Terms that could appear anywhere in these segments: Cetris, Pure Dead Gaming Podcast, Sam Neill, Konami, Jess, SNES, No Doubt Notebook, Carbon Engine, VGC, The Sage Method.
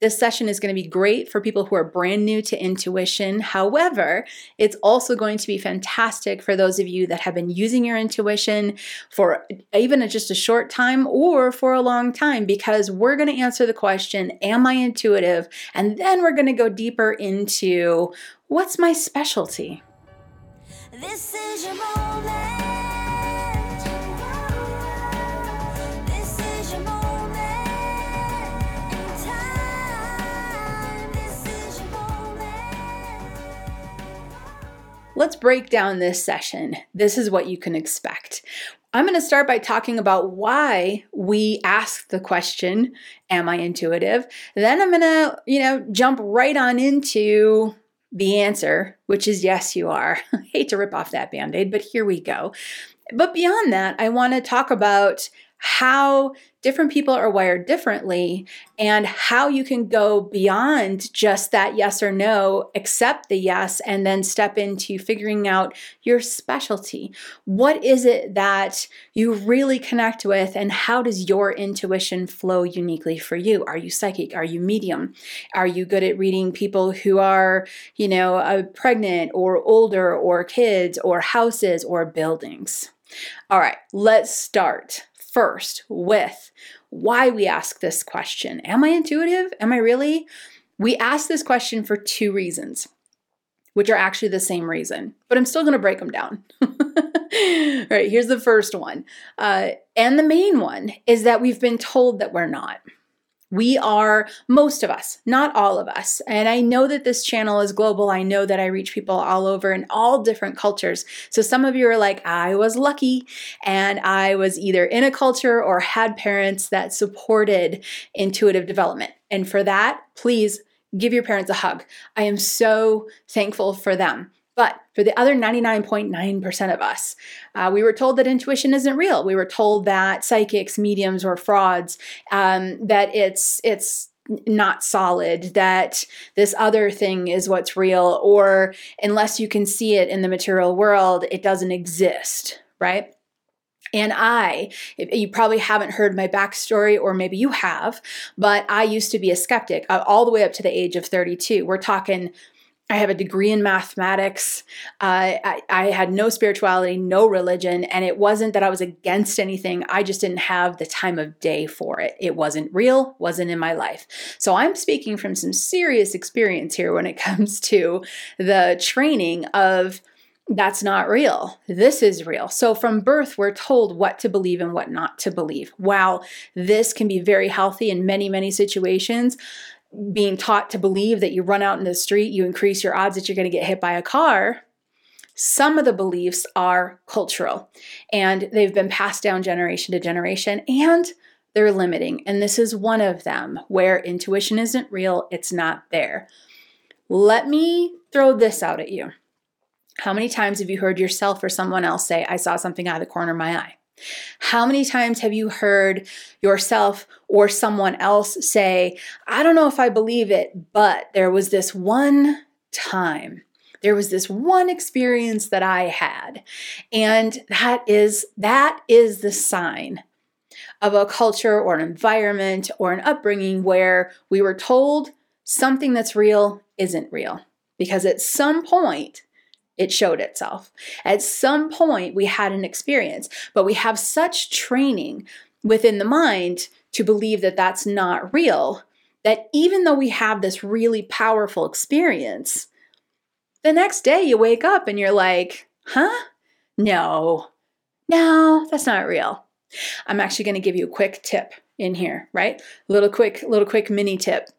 This session is going to be great for people who are brand new to intuition. However, it's also going to be fantastic for those of you that have been using your intuition for even just a short time or for a long time, because we're going to answer the question, am I intuitive? And then we're going to go deeper into what's my specialty? This is your moment. Let's break down this session. This is what you can expect. I'm going to start by talking about why we ask the question, am I intuitive? Then I'm going to, jump right on into the answer, which is yes, you are. I hate to rip off that Band-Aid, but here we go. But beyond that, I want to talk about how different people are wired differently and how you can go beyond just that yes or no, accept the yes, and then step into figuring out your specialty. What is it that you really connect with, and how does your intuition flow uniquely for you? Are you psychic? Are you medium? Are you good at reading people who are, pregnant or older or kids or houses or buildings? All right, let's start. First, with why we ask this question. Am I intuitive? Am I really? We ask this question for two reasons, which are actually the same reason, but I'm still going to break them down. All right, here's the first one. And the main one is that we've been told that we're not. We are, most of us, not all of us. And I know that this channel is global. I know that I reach people all over in all different cultures. So some of you are like, I was lucky and I was either in a culture or had parents that supported intuitive development. And for that, please give your parents a hug. I am so thankful for them. But for the other 99.9% of us, we were told that intuition isn't real. We were told that psychics, mediums, were frauds, that it's not solid, that this other thing is what's real, or unless you can see it in the material world, it doesn't exist, right? And you probably haven't heard my backstory, or maybe you have, but I used to be a skeptic all the way up to the age of 32. We're talking I have a degree in mathematics. I had no spirituality, no religion, and it wasn't that I was against anything. I just didn't have the time of day for it. It wasn't real, wasn't in my life. So I'm speaking from some serious experience here when it comes to the training of that's not real. This is real. So from birth, we're told what to believe and what not to believe. Wow, this can be very healthy in many, many situations. Being taught to believe that you run out in the street, you increase your odds that you're going to get hit by a car. Some of the beliefs are cultural, and they've been passed down generation to generation, and they're limiting. And this is one of them where intuition isn't real. It's not there. Let me throw this out at you. How many times have you heard yourself or someone else say, I saw something out of the corner of my eye? How many times have you heard yourself or someone else say, I don't know if I believe it, but there was this one time, there was this one experience that I had. And that is the sign of a culture or an environment or an upbringing where we were told something that's real isn't real, because at some point, it showed itself. At some point, we had an experience, but we have such training within the mind to believe that that's not real, that even though we have this really powerful experience, the next day you wake up and you're like, huh? No, that's not real. I'm actually going to give you a quick tip in here, right? Little quick mini tip.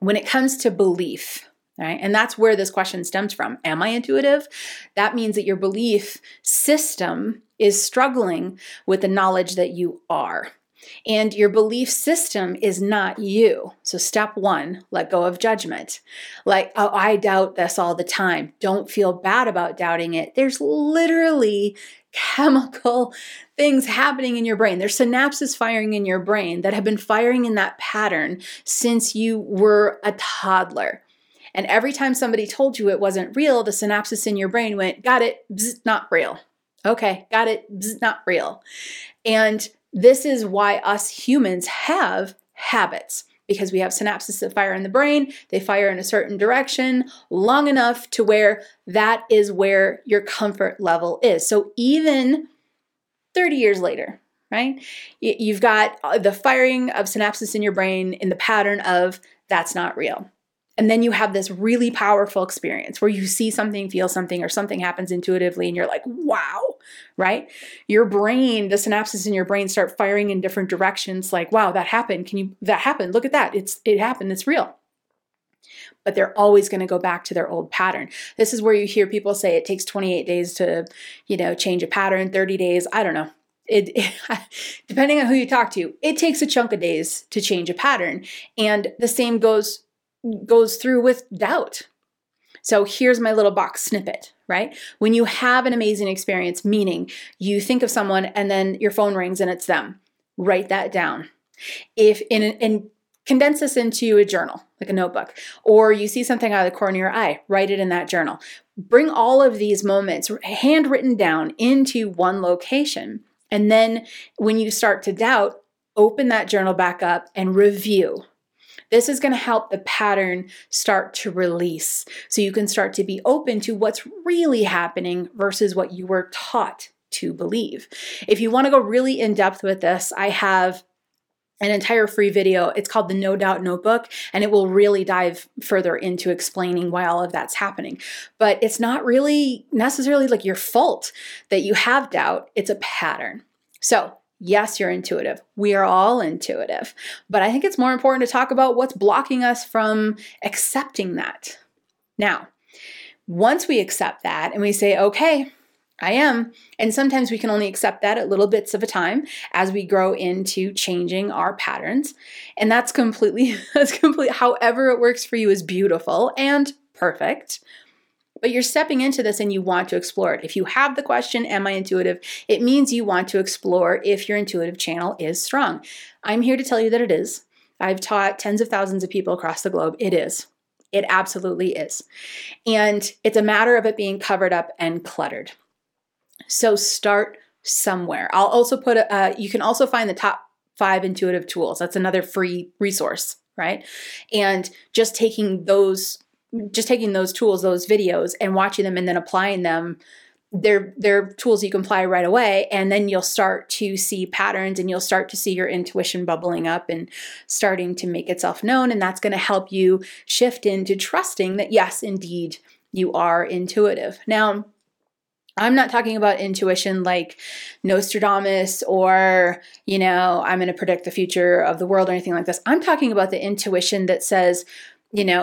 When it comes to belief, right? And that's where this question stems from. Am I intuitive? That means that your belief system is struggling with the knowledge that you are. And your belief system is not you. So step one, let go of judgment. Like, oh, I doubt this all the time. Don't feel bad about doubting it. There's literally chemical things happening in your brain. There's synapses firing in your brain that have been firing in that pattern since you were a toddler. And every time somebody told you it wasn't real, the synapses in your brain went, got it, bzz, not real. Okay, got it, bzz, not real. And this is why us humans have habits, because we have synapses that fire in the brain. They fire in a certain direction long enough to where that is where your comfort level is. So even 30 years later, right? You've got the firing of synapses in your brain in the pattern of that's not real. And then you have this really powerful experience where you see something, feel something, or something happens intuitively and you're like, wow, right? Your brain, the synapses in your brain start firing in different directions like, wow, that happened. That happened. Look at that. It happened. It's real. But they're always going to go back to their old pattern. This is where you hear people say it takes 28 days to, change a pattern, 30 days. I don't know. Depending on who you talk to, it takes a chunk of days to change a pattern. And the same goes through with doubt. So here's my little box snippet, right? When you have an amazing experience, meaning you think of someone and then your phone rings and it's them, write that down. And condense this into a journal, like a notebook, or you see something out of the corner of your eye, write it in that journal. Bring all of these moments handwritten down into one location. And then when you start to doubt, open that journal back up and review. This is going to help the pattern start to release so you can start to be open to what's really happening versus what you were taught to believe. If you want to go really in depth with this, I have an entire free video. It's called the No Doubt Notebook, and it will really dive further into explaining why all of that's happening. But it's not really necessarily like your fault that you have doubt. It's a pattern. So yes, you're intuitive. We are all intuitive. But I think it's more important to talk about what's blocking us from accepting that. Now, once we accept that and we say, okay, I am, and sometimes we can only accept that at little bits of a time as we grow into changing our patterns. And that's completely, however it works for you is beautiful and perfect. But you're stepping into this and you want to explore it. If you have the question, am I intuitive? It means you want to explore if your intuitive channel is strong. I'm here to tell you that it is. I've taught tens of thousands of people across the globe. It is. It absolutely is. And it's a matter of it being covered up and cluttered. So start somewhere. I'll also put, you can also find the top 5 intuitive tools. That's another free resource, right? And just taking those tools, those videos, and watching them and then applying them, they're tools you can apply right away. And then you'll start to see patterns and you'll start to see your intuition bubbling up and starting to make itself known. And that's going to help you shift into trusting that, yes, indeed, you are intuitive. Now, I'm not talking about intuition like Nostradamus or, I'm going to predict the future of the world or anything like this. I'm talking about the intuition that says,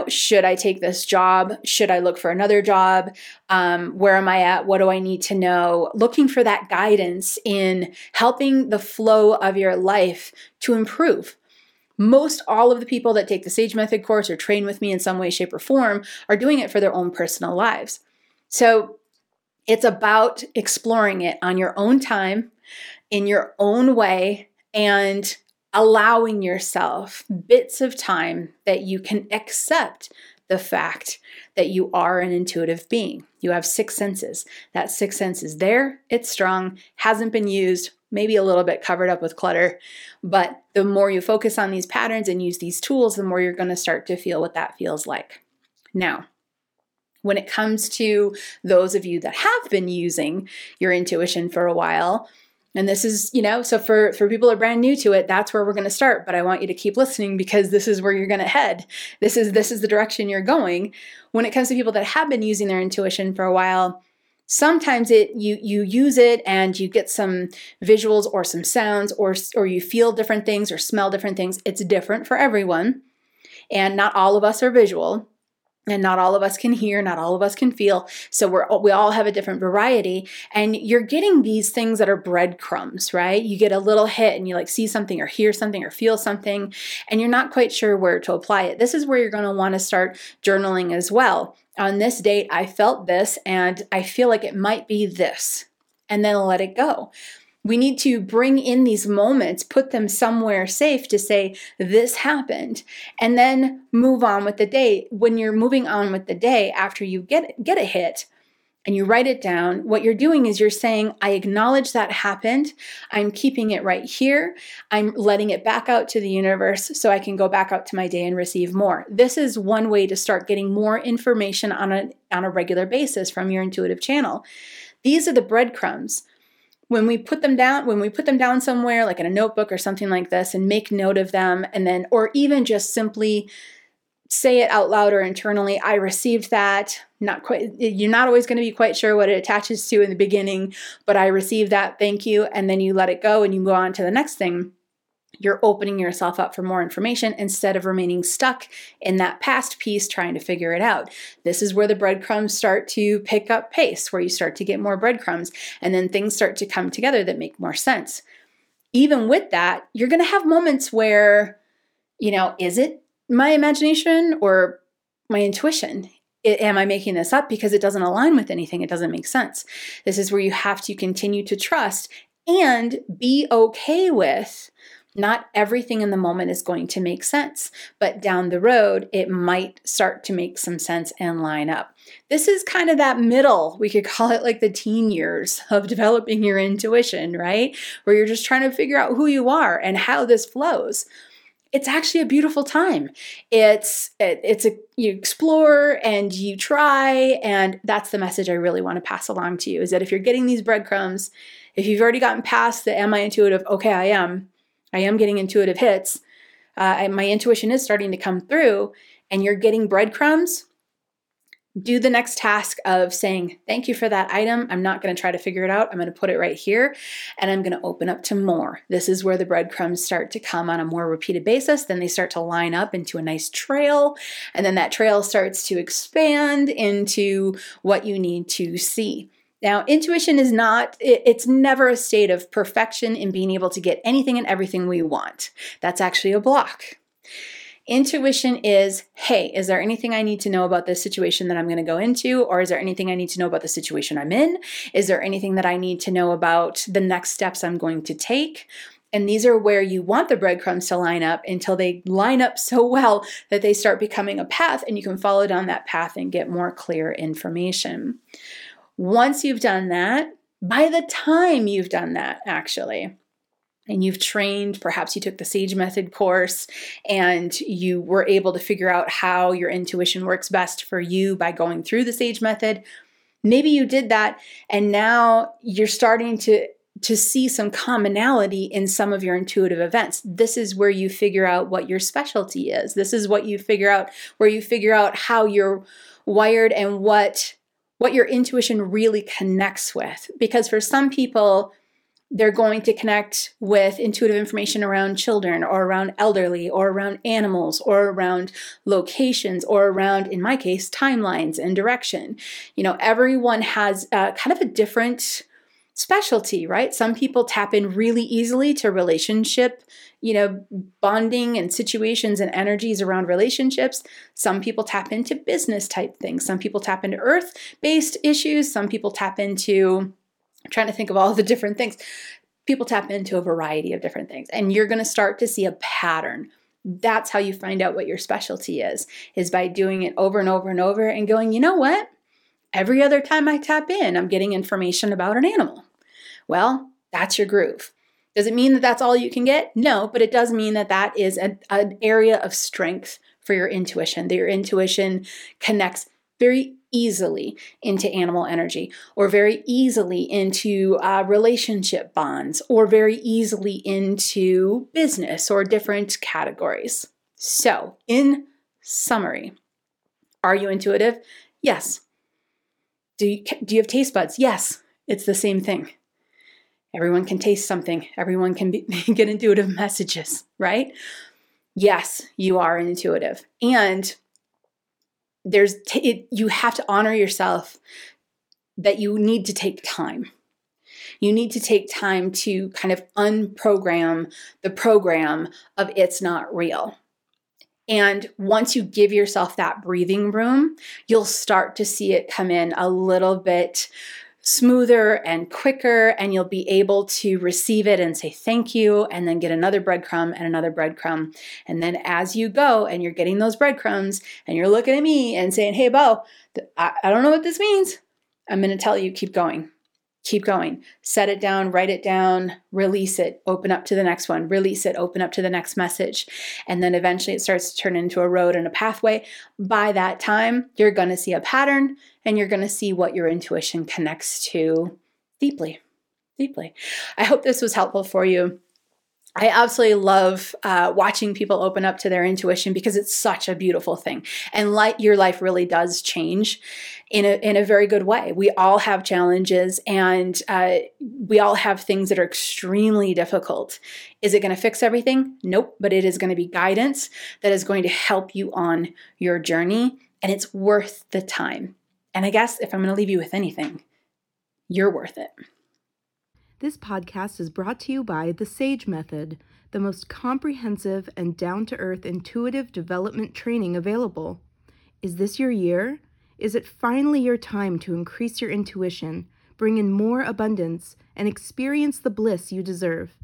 should I take this job? Should I look for another job? Where am I at? What do I need to know? Looking for that guidance in helping the flow of your life to improve. Most all of the people that take the Sage Method course or train with me in some way, shape, or form are doing it for their own personal lives. So it's about exploring it on your own time, in your own way, and allowing yourself bits of time that you can accept the fact that you are an intuitive being. You have 6 senses. That 6th sense is there, it's strong, hasn't been used, maybe a little bit covered up with clutter. But the more you focus on these patterns and use these tools, the more you're going to start to feel what that feels like. Now, when it comes to those of you that have been using your intuition for a while, and this is, so for people that are brand new to it, that's where we're going to start. But I want you to keep listening because this is where you're going to head. This is the direction you're going. When it comes to people that have been using their intuition for a while, sometimes you use it and you get some visuals or some sounds or you feel different things or smell different things. It's different for everyone. And not all of us are visual. And not all of us can hear, not all of us can feel. So we all have a different variety. And you're getting these things that are breadcrumbs, right? You get a little hit and you see something or hear something or feel something, and you're not quite sure where to apply it. This is where you're going to want to start journaling as well. On this date, I felt this and I feel like it might be this, and then let it go. We need to bring in these moments, put them somewhere safe to say, this happened, and then move on with the day. When you're moving on with the day after you get a hit, and you write it down, what you're doing is you're saying, I acknowledge that happened. I'm keeping it right here. I'm letting it back out to the universe so I can go back out to my day and receive more. This is one way to start getting more information on a regular basis from your intuitive channel. These are the breadcrumbs. When we put them down somewhere, like in a notebook or something like this, and make note of them, and then, or even just simply say it out loud or internally, I received that. Not quite, you're not always going to be quite sure what it attaches to in the beginning, but I received that, thank you. And then you let it go and you move on to the next thing. You're opening yourself up for more information instead of remaining stuck in that past piece trying to figure it out. This is where the breadcrumbs start to pick up pace, where you start to get more breadcrumbs, and then things start to come together that make more sense. Even with that, you're going to have moments where, is it my imagination or my intuition? Am I making this up because it doesn't align with anything? It doesn't make sense. This is where you have to continue to trust and be okay with not everything in the moment is going to make sense, but down the road, it might start to make some sense and line up. This is kind of that middle, we could call it like the teen years of developing your intuition, right? Where you're just trying to figure out who you are and how this flows. It's actually a beautiful time. You explore and you try, and that's the message I really want to pass along to you, is that if you're getting these breadcrumbs, if you've already gotten past the am I intuitive, okay, I am getting intuitive hits. My intuition is starting to come through, and you're getting breadcrumbs. Do the next task of saying, thank you for that item. I'm not going to try to figure it out. I'm going to put it right here, and I'm going to open up to more. This is where the breadcrumbs start to come on a more repeated basis. Then they start to line up into a nice trail, and then that trail starts to expand into what you need to see. Now, intuition is not, it's never a state of perfection in being able to get anything and everything we want. That's actually a block. Intuition is, hey, is there anything I need to know about this situation that I'm going to go into? Or is there anything I need to know about the situation I'm in? Is there anything that I need to know about the next steps I'm going to take? And these are where you want the breadcrumbs to line up until they line up so well that they start becoming a path and you can follow down that path and get more clear information. Once you've done that, by the time you've done that, actually, and you've trained, perhaps you took the Sage Method course and you were able to figure out how your intuition works best for you by going through the Sage Method. Maybe you did that and now you're starting to see some commonality in some of your intuitive events. This is where you figure out what your specialty is. This is what you figure out, where you figure out how you're wired and what your intuition really connects with. Because for some people, they're going to connect with intuitive information around children or around elderly or around animals or around locations or around, in my case, timelines and direction. Everyone has kind of a different specialty, right? Some people tap in really easily to relationship, bonding and situations and energies around relationships. Some people tap into business type things. Some people tap into earth-based issues. Some people tap into, I'm trying to think of all the different things. People tap into a variety of different things, and you're going to start to see a pattern. That's how you find out what your specialty is by doing it over and over and over and going, you know what? Every other time I tap in, I'm getting information about an animal. Well, that's your groove. Does it mean that that's all you can get? No, but it does mean that that is an area of strength for your intuition, that your intuition connects very easily into animal energy, or very easily into relationship bonds, or very easily into business or different categories. So, in summary, are you intuitive? Yes. Do you have taste buds? Yes, it's the same thing. Everyone can taste something. Everyone can get intuitive messages, right? Yes, you are intuitive. And you have to honor yourself that you need to take time. You need to take time to kind of unprogram the program of it's not real. And once you give yourself that breathing room, you'll start to see it come in a little bit smoother and quicker, and you'll be able to receive it and say thank you, and then get another breadcrumb and another breadcrumb. And then as you go and you're getting those breadcrumbs and you're looking at me and saying, hey, Bo, I don't know what this means. I'm going to tell you, keep going. Keep going. Set it down, write it down, release it, open up to the next one, release it, open up to the next message. And then eventually it starts to turn into a road and a pathway. By that time, you're going to see a pattern and you're going to see what your intuition connects to deeply, deeply. I hope this was helpful for you. I absolutely love watching people open up to their intuition because it's such a beautiful thing. And your life really does change in a very good way. We all have challenges and we all have things that are extremely difficult. Is it going to fix everything? Nope. But it is going to be guidance that is going to help you on your journey. And it's worth the time. And I guess if I'm going to leave you with anything, you're worth it. This podcast is brought to you by The Sage Method, the most comprehensive and down-to-earth intuitive development training available. Is this your year? Is it finally your time to increase your intuition, bring in more abundance, and experience the bliss you deserve?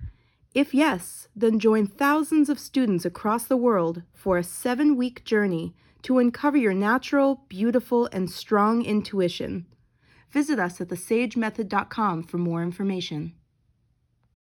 If yes, then join thousands of students across the world for a 7-week journey to uncover your natural, beautiful, and strong intuition. Visit us at thesagemethod.com for more information.